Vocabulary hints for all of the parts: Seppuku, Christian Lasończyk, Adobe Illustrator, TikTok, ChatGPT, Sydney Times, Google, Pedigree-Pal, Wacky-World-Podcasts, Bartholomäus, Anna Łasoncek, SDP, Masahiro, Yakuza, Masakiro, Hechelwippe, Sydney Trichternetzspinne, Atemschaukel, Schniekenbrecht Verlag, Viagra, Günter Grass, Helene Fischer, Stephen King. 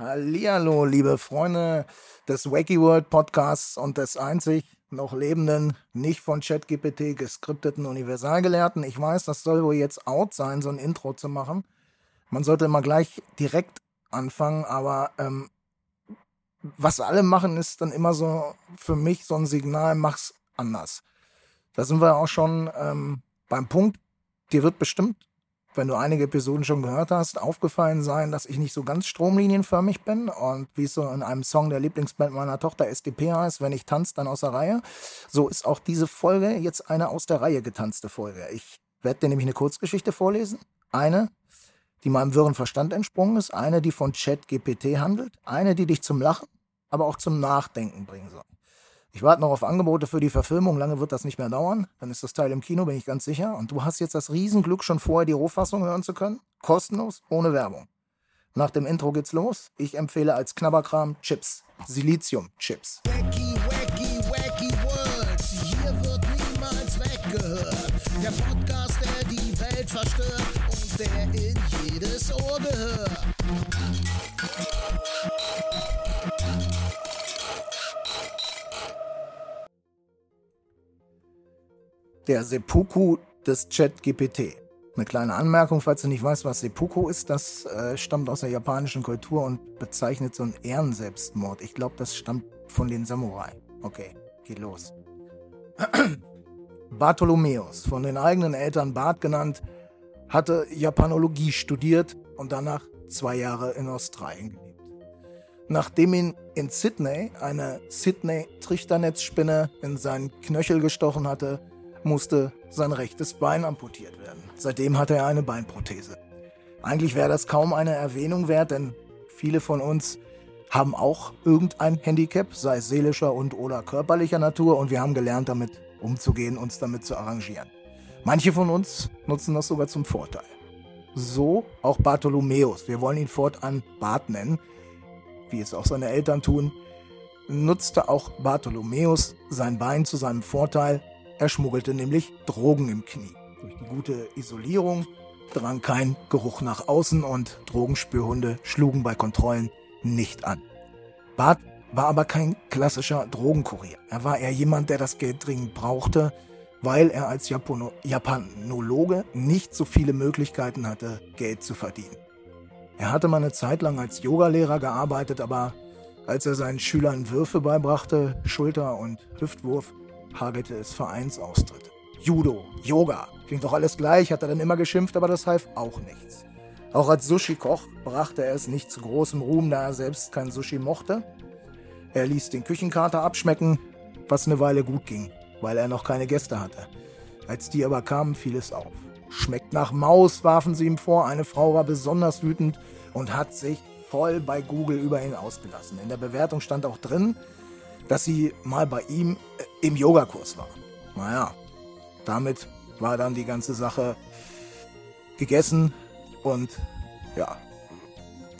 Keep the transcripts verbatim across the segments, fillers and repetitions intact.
Hallihallo, liebe Freunde des Wacky-World-Podcasts und des einzig noch lebenden, nicht von ChatGPT geskripteten Universalgelehrten. Ich weiß, das soll wohl jetzt out sein, so ein Intro zu machen. Man sollte immer gleich direkt anfangen, aber ähm, was alle machen, ist dann immer so für mich so ein Signal, mach's anders. Da sind wir auch schon ähm, beim Punkt. Dir wird bestimmt, wenn du einige Episoden schon gehört hast, aufgefallen sein, dass ich nicht so ganz stromlinienförmig bin und wie es so in einem Song der Lieblingsband meiner Tochter S D P heißt, wenn ich tanze, dann aus der Reihe. So ist auch diese Folge jetzt eine aus der Reihe getanzte Folge. Ich werde dir nämlich eine Kurzgeschichte vorlesen. Eine, die meinem wirren Verstand entsprungen ist. Eine, die von ChatGPT handelt. Eine, die dich zum Lachen, aber auch zum Nachdenken bringen soll. Ich warte noch auf Angebote für die Verfilmung, lange wird das nicht mehr dauern. Dann ist das Teil im Kino, bin ich ganz sicher. Und du hast jetzt das Riesenglück, schon vorher die Rohfassung hören zu können. Kostenlos, ohne Werbung. Nach dem Intro geht's los. Ich empfehle als Knabberkram Chips. Silizium-Chips. Wacky, wacky, wacky words. Hier wird niemals weggehört. Der Podcast, der die Welt verstört und der in jedes Ohr gehört. Der Seppuku des ChatGPT. Eine kleine Anmerkung, falls du nicht weißt, was Seppuku ist, das äh, stammt aus der japanischen Kultur und bezeichnet so einen Ehrenselbstmord. Ich glaube, das stammt von den Samurai. Okay, geht los. Bartholomäus, von den eigenen Eltern Bart genannt, hatte Japanologie studiert und danach zwei Jahre in Australien gelebt. Nachdem ihn in Sydney eine Sydney Trichternetzspinne in seinen Knöchel gestochen hatte, musste sein rechtes Bein amputiert werden. Seitdem hatte er eine Beinprothese. Eigentlich wäre das kaum eine Erwähnung wert, denn viele von uns haben auch irgendein Handicap, sei es seelischer und oder körperlicher Natur, und wir haben gelernt, damit umzugehen, uns damit zu arrangieren. Manche von uns nutzen das sogar zum Vorteil. So auch Bartholomäus, wir wollen ihn fortan Bart nennen, wie es auch seine Eltern tun, nutzte auch Bartholomäus sein Bein zu seinem Vorteil. Er schmuggelte nämlich Drogen im Knie. Durch die gute Isolierung drang kein Geruch nach außen und Drogenspürhunde schlugen bei Kontrollen nicht an. Bart war aber kein klassischer Drogenkurier. Er war eher jemand, der das Geld dringend brauchte, weil er als Japano- Japanologe nicht so viele Möglichkeiten hatte, Geld zu verdienen. Er hatte mal eine Zeit lang als Yogalehrer gearbeitet, aber als er seinen Schülern Würfe beibrachte, Schulter- und Hüftwurf, hagelte es Vereinsaustritte. Judo, Yoga, klingt doch alles gleich, hat er dann immer geschimpft, aber das half auch nichts. Auch als Sushi-Koch brachte er es nicht zu großem Ruhm, da er selbst kein Sushi mochte. Er ließ den Küchenkater abschmecken, was eine Weile gut ging, weil er noch keine Gäste hatte. Als die aber kamen, fiel es auf. Schmeckt nach Maus, warfen sie ihm vor. Eine Frau war besonders wütend und hat sich voll bei Google über ihn ausgelassen. In der Bewertung stand auch drin, dass sie mal bei ihm äh, im Yogakurs war. Naja, damit war dann die ganze Sache gegessen und ja,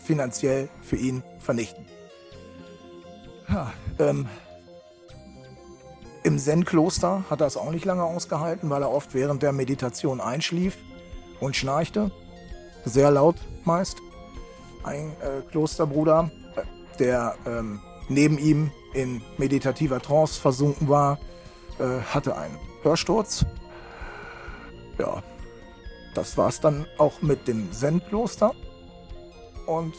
finanziell für ihn vernichtend. Ja, ähm, im Zen-Kloster hat er es auch nicht lange ausgehalten, weil er oft während der Meditation einschlief und schnarchte. Sehr laut meist. Ein äh, Klosterbruder, äh, der ähm, neben ihm in meditativer Trance versunken war, äh, hatte einen Hörsturz. Ja, das war es dann auch mit dem Zen-Kloster. Und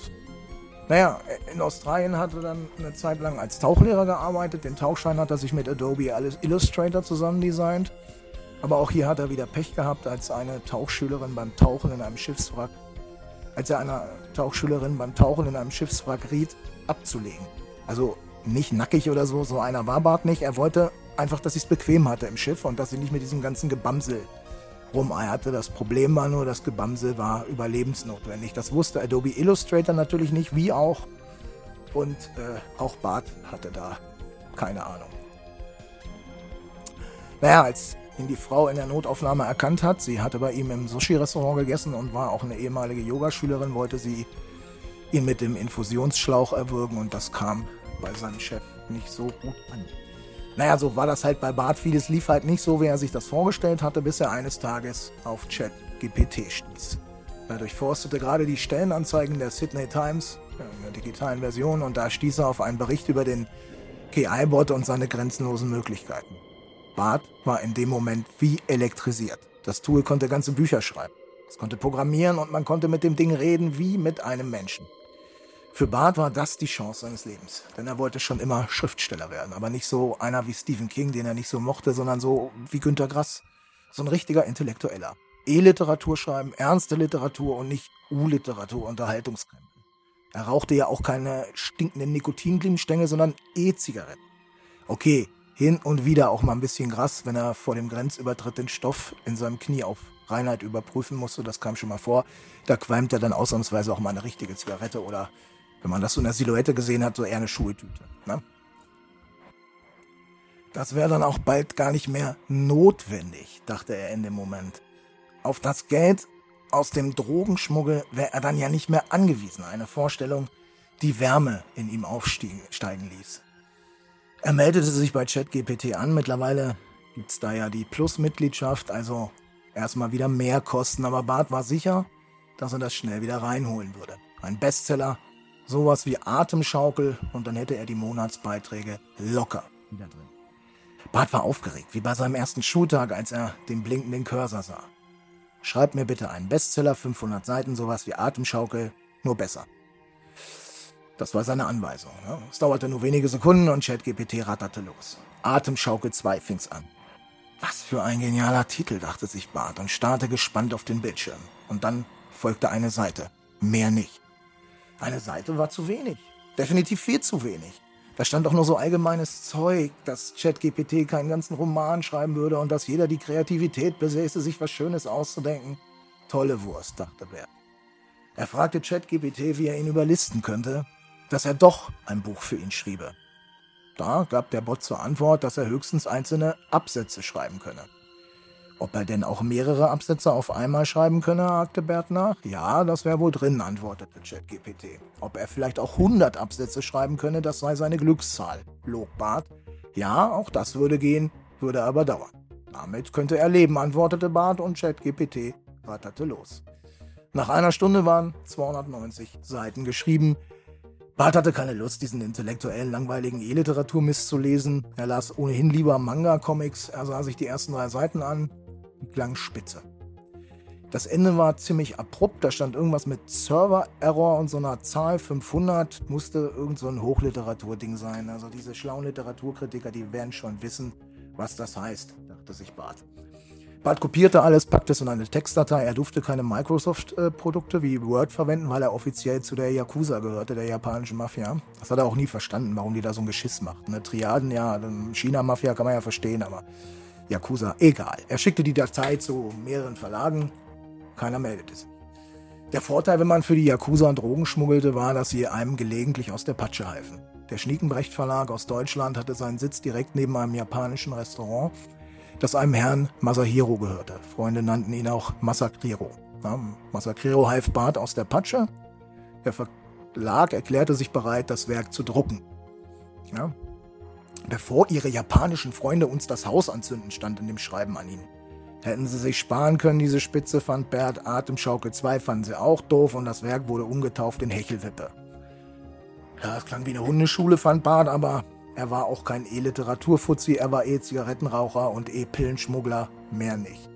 naja, in Australien hat er dann eine Zeit lang als Tauchlehrer gearbeitet. Den Tauchschein hat er sich mit Adobe Illustrator zusammen designt. Aber auch hier hat er wieder Pech gehabt, als eine Tauchschülerin beim Tauchen in einem Schiffswrack, als er einer Tauchschülerin beim Tauchen in einem Schiffswrack riet, abzulegen. Also nicht nackig oder so, so einer war Bart nicht. Er wollte einfach, dass sie es bequem hatte im Schiff und dass sie nicht mit diesem ganzen Gebamsel rumeierte. Das Problem war nur, das Gebamsel war überlebensnotwendig. Das wusste Adobe Illustrator natürlich nicht, wie auch. Und äh, auch Bart hatte da keine Ahnung. Naja, als ihn die Frau in der Notaufnahme erkannt hat, sie hatte bei ihm im Sushi-Restaurant gegessen und war auch eine ehemalige Yogaschülerin, wollte sie ihn mit dem Infusionsschlauch erwürgen und das kam bei seinem Chef nicht so gut an. Naja, so war das halt bei Bart. Vieles lief halt nicht so, wie er sich das vorgestellt hatte, bis er eines Tages auf ChatGPT stieß. Er durchforstete gerade die Stellenanzeigen der Sydney Times in der digitalen Version und da stieß er auf einen Bericht über den K I-Bot und seine grenzenlosen Möglichkeiten. Barth war in dem Moment wie elektrisiert. Das Tool konnte ganze Bücher schreiben. Es konnte programmieren und man konnte mit dem Ding reden wie mit einem Menschen. Für Barth war das die Chance seines Lebens, denn er wollte schon immer Schriftsteller werden, aber nicht so einer wie Stephen King, den er nicht so mochte, sondern so wie Günter Grass, so ein richtiger Intellektueller. E-Literatur schreiben, ernste Literatur und nicht U-Literatur, Unterhaltungskrempel. Er rauchte ja auch keine stinkenden Nikotinglimmstängel, sondern E-Zigaretten. Okay, hin und wieder auch mal ein bisschen Gras, wenn er vor dem Grenzübertritt den Stoff in seinem Knie auf Reinheit überprüfen musste, das kam schon mal vor. Da qualmt er dann ausnahmsweise auch mal eine richtige Zigarette oder, wenn man das so in der Silhouette gesehen hat, so eher eine Schultüte. Ne? Das wäre dann auch bald gar nicht mehr notwendig, dachte er in dem Moment. Auf das Geld aus dem Drogenschmuggel wäre er dann ja nicht mehr angewiesen. Eine Vorstellung, die Wärme in ihm aufsteigen ließ. Er meldete sich bei ChatGPT an. Mittlerweile gibt's da ja die Plus-Mitgliedschaft, also erstmal wieder mehr Kosten. Aber Barth war sicher, dass er das schnell wieder reinholen würde. Ein Bestseller, sowas wie Atemschaukel und dann hätte er die Monatsbeiträge locker wieder drin. Barth war aufgeregt, wie bei seinem ersten Schultag, als er den blinkenden Cursor sah. Schreib mir bitte einen Bestseller, fünfhundert Seiten, sowas wie Atemschaukel, nur besser. Das war seine Anweisung. Ne? Es dauerte nur wenige Sekunden und ChatGPT ratterte los. Atemschaukel zwei fing's an. Was für ein genialer Titel, dachte sich Barth und starrte gespannt auf den Bildschirm. Und dann folgte eine Seite. Mehr nicht. Eine Seite war zu wenig. Definitiv viel zu wenig. Da stand auch nur so allgemeines Zeug, dass ChatGPT keinen ganzen Roman schreiben würde und dass jeder die Kreativität besäße, sich was Schönes auszudenken. Tolle Wurst, dachte Bert. Er fragte ChatGPT, wie er ihn überlisten könnte, dass er doch ein Buch für ihn schriebe. Da gab der Bot zur Antwort, dass er höchstens einzelne Absätze schreiben könne. Ob er denn auch mehrere Absätze auf einmal schreiben könne, hakte Bert nach. Ja, das wäre wohl drin, antwortete ChatGPT. Ob er vielleicht auch hundert Absätze schreiben könne, das sei seine Glückszahl, log Barth. Ja, auch das würde gehen, würde aber dauern. Damit könnte er leben, antwortete Barth und ChatGPT ratterte los. Nach einer Stunde waren zweihundertneunzig Seiten geschrieben. Barth hatte keine Lust, diesen intellektuellen, langweiligen E-Literaturmist zu lesen. Er las ohnehin lieber Manga-Comics, er sah sich die ersten drei Seiten an. Die klang spitze. Das Ende war ziemlich abrupt, da stand irgendwas mit Server-Error und so einer Zahl fünfhundert, musste irgend so ein Hochliteraturding sein. Also diese schlauen Literaturkritiker, die werden schon wissen, was das heißt, dachte sich Barth. Barth kopierte alles, packte es in eine Textdatei. Er durfte keine Microsoft-Produkte wie Word verwenden, weil er offiziell zu der Yakuza gehörte, der japanischen Mafia. Das hat er auch nie verstanden, warum die da so ein Geschiss macht. Eine Triaden, ja, China-Mafia kann man ja verstehen, aber Yakuza, egal. Er schickte die Datei zu mehreren Verlagen. Keiner meldete sich. Der Vorteil, wenn man für die Yakuza Drogen schmuggelte, war, dass sie einem gelegentlich aus der Patsche halfen. Der Schniekenbrecht Verlag aus Deutschland hatte seinen Sitz direkt neben einem japanischen Restaurant, das einem Herrn Masahiro gehörte. Freunde nannten ihn auch Masakiro. Ja, Masakiro half Barth aus der Patsche. Der Verlag erklärte sich bereit, das Werk zu drucken. Ja. Bevor ihre japanischen Freunde uns das Haus anzünden, stand in dem Schreiben an ihn. Hätten sie sich sparen können, diese Spitze, fand Bert. Atemschaukel zwei fanden sie auch doof und das Werk wurde umgetauft in Hechelwippe. Ja, das klang wie eine Hundeschule, fand Bart, aber er war auch kein E-Literaturfuzzi, er war E-Zigarettenraucher und E-Pillenschmuggler, mehr nicht.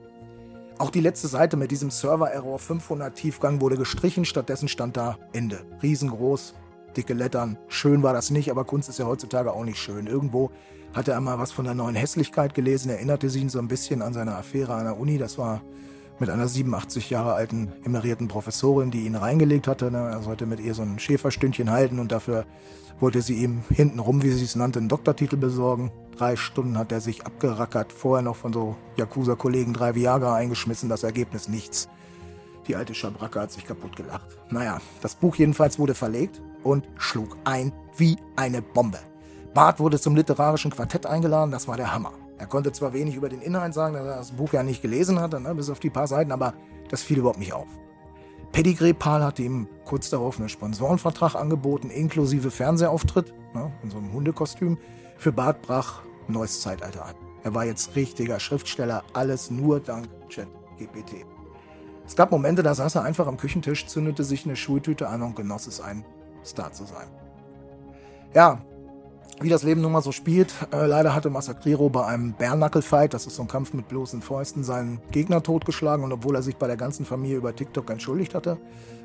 Auch die letzte Seite mit diesem Server-Error fünfhundert Tiefgang wurde gestrichen, stattdessen stand da Ende. Riesengroß. Dicke Lettern. Schön war das nicht, aber Kunst ist ja heutzutage auch nicht schön. Irgendwo hatte er mal was von der neuen Hässlichkeit gelesen, erinnerte sie ihn so ein bisschen an seine Affäre an der Uni. Das war mit einer siebenundachtzig Jahre alten, emerierten Professorin, die ihn reingelegt hatte. Er sollte mit ihr so ein Schäferstündchen halten und dafür wollte sie ihm hintenrum, wie sie es nannte, einen Doktortitel besorgen. Drei Stunden hat er sich abgerackert, vorher noch von so Yakuza-Kollegen drei Viagra eingeschmissen, das Ergebnis nichts. Die alte Schabracke hat sich kaputt gelacht. Naja, das Buch jedenfalls wurde verlegt und schlug ein wie eine Bombe. Barth wurde zum literarischen Quartett eingeladen, das war der Hammer. Er konnte zwar wenig über den Inhalt sagen, da er das Buch ja nicht gelesen hatte, ne, bis auf die paar Seiten, aber das fiel überhaupt nicht auf. Pedigree-Pal hatte ihm kurz darauf einen Sponsorenvertrag angeboten, inklusive Fernsehauftritt, ne, in so einem Hundekostüm. Für Barth brach ein neues Zeitalter an. Er war jetzt richtiger Schriftsteller, alles nur dank ChatGPT. Es gab Momente, da saß er einfach am Küchentisch, zündete sich eine Schultüte an und genoss es, ein Star zu sein. Ja, wie das Leben nun mal so spielt, äh, leider hatte Masahiro bei einem Bare-Knuckle-Fight, das ist so ein Kampf mit bloßen Fäusten, seinen Gegner totgeschlagen, und obwohl er sich bei der ganzen Familie über TikTok entschuldigt hatte,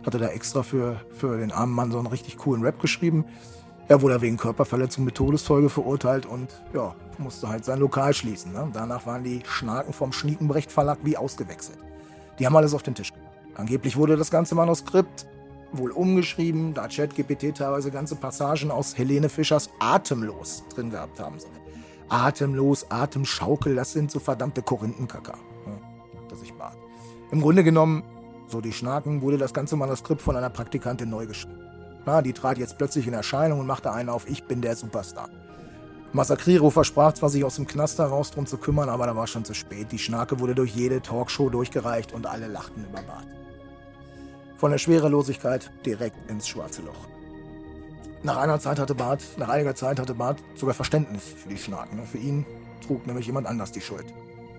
hatte er extra für, für den armen Mann so einen richtig coolen Rap geschrieben. Er wurde wegen Körperverletzung mit Todesfolge verurteilt und ja, musste halt sein Lokal schließen. Ne? Danach waren die Schnaken vom Schniekenbrecht Verlag wie ausgewechselt. Die haben alles auf den Tisch gelegt. Angeblich wurde das ganze Manuskript wohl umgeschrieben, da ChatGPT teilweise ganze Passagen aus Helene Fischers Atemlos drin gehabt haben soll. Atemlos, Atemschaukel, das sind so verdammte Korinthenkacker, dass ich bat. Im Grunde genommen, so die Schnaken, wurde das ganze Manuskript von einer Praktikantin neu geschrieben. Na, die trat jetzt plötzlich in Erscheinung und machte einen auf, ich bin der Superstar. Masahiro versprach zwar, sich aus dem Knast heraus drum zu kümmern, aber da war schon zu spät. Die Schnake wurde durch jede Talkshow durchgereicht und alle lachten über Bart. Von der Schwerelosigkeit direkt ins schwarze Loch. Nach einer Zeit hatte Barth, nach einiger Zeit hatte Barth sogar Verständnis für die Schnaken. Für ihn trug nämlich jemand anders die Schuld.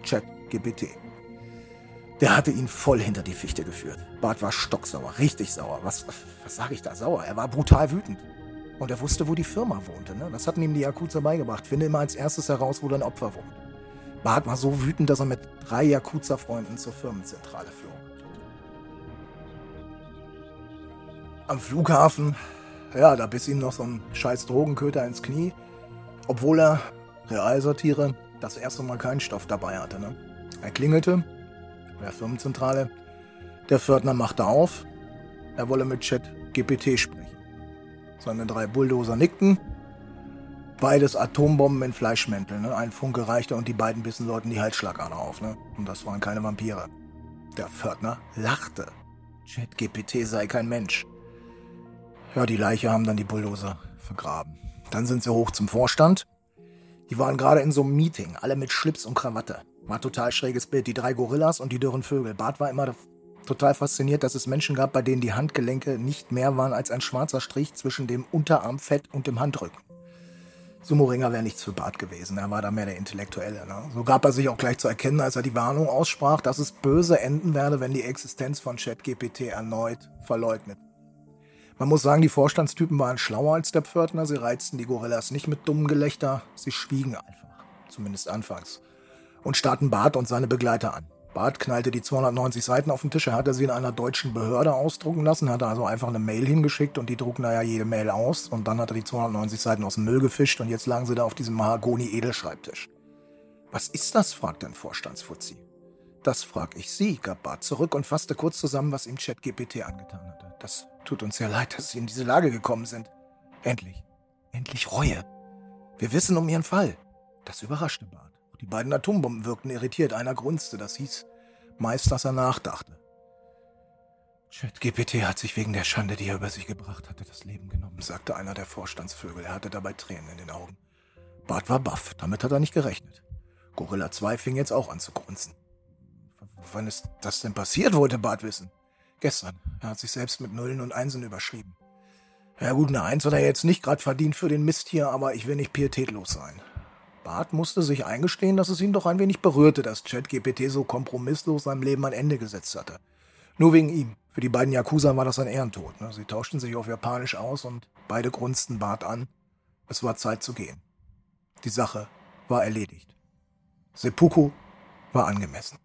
ChatGPT. Der hatte ihn voll hinter die Fichte geführt. Barth war stocksauer, richtig sauer. Was, was sage ich da sauer? Er war brutal wütend. Und er wusste, wo die Firma wohnte. Ne? Das hatten ihm die Yakuza beigebracht. Finde immer als erstes heraus, wo dein Opfer wohnt. Barth war so wütend, dass er mit drei Yakuza-Freunden zur Firmenzentrale flog. Am Flughafen, ja, da biss ihm noch so ein scheiß Drogenköter ins Knie, obwohl er, Realsatire, das erste Mal keinen Stoff dabei hatte. Ne? Er klingelte in der Firmenzentrale, der Pförtner machte auf, er wolle mit ChatGPT sprechen. Seine drei Bulldozer nickten, beides Atombomben in Fleischmänteln, ne? Ein Funke reichte und die beiden bissen Leuten die Halsschlagader auf, ne? Und das waren keine Vampire. Der Pförtner lachte, ChatGPT sei kein Mensch. Ja, die Leiche haben dann die Bulldozer vergraben. Dann sind sie hoch zum Vorstand. Die waren gerade in so einem Meeting, alle mit Schlips und Krawatte. War total schräges Bild, die drei Gorillas und die dürren Vögel. Barth war immer total fasziniert, dass es Menschen gab, bei denen die Handgelenke nicht mehr waren als ein schwarzer Strich zwischen dem Unterarmfett und dem Handrücken. Sumo-Ringer wäre nichts für Barth gewesen, er war da mehr der Intellektuelle. Ne? So gab er sich auch gleich zu erkennen, als er die Warnung aussprach, dass es böse enden werde, wenn die Existenz von ChatGPT erneut verleugnet. Man muss sagen, die Vorstandstypen waren schlauer als der Pförtner. Sie reizten die Gorillas nicht mit dummem Gelächter. Sie schwiegen einfach, zumindest anfangs, und starrten Barth und seine Begleiter an. Barth knallte die zweihundertneunzig Seiten auf den Tisch. Er hatte sie in einer deutschen Behörde ausdrucken lassen, hatte also einfach eine Mail hingeschickt und die drucken naja jede Mail aus. Und dann hat er die zweihundertneunzig Seiten aus dem Müll gefischt und jetzt lagen sie da auf diesem Mahagoni-Edelschreibtisch. Was ist das, fragte ein Vorstandsfuzzi. Das frag ich Sie, gab Barth zurück und fasste kurz zusammen, was ihm ChatGPT angetan hatte. Das tut uns sehr leid, dass Sie in diese Lage gekommen sind. Endlich, endlich Reue. Wir wissen um Ihren Fall. Das überraschte Barth. Die beiden Atombomben wirkten irritiert, einer grunzte. Das hieß meist, dass er nachdachte. ChatGPT hat sich wegen der Schande, die er über sich gebracht hatte, das Leben genommen, sagte einer der Vorstandsvögel. Er hatte dabei Tränen in den Augen. Barth war baff, damit hat er nicht gerechnet. Gorilla zwei fing jetzt auch an zu grunzen. Wann ist das denn passiert, wollte Barth wissen. Gestern. Er hat sich selbst mit Nullen und Einsen überschrieben. Ja gut, eine Eins hat er jetzt nicht gerade verdient für den Mist hier, aber ich will nicht pietätlos sein. Barth musste sich eingestehen, dass es ihn doch ein wenig berührte, dass ChatGPT so kompromisslos seinem Leben ein Ende gesetzt hatte. Nur wegen ihm. Für die beiden Yakuza war das ein Ehrentod. Ne? Sie tauschten sich auf Japanisch aus und beide grunzten Barth an. Es war Zeit zu gehen. Die Sache war erledigt. Seppuku war angemessen.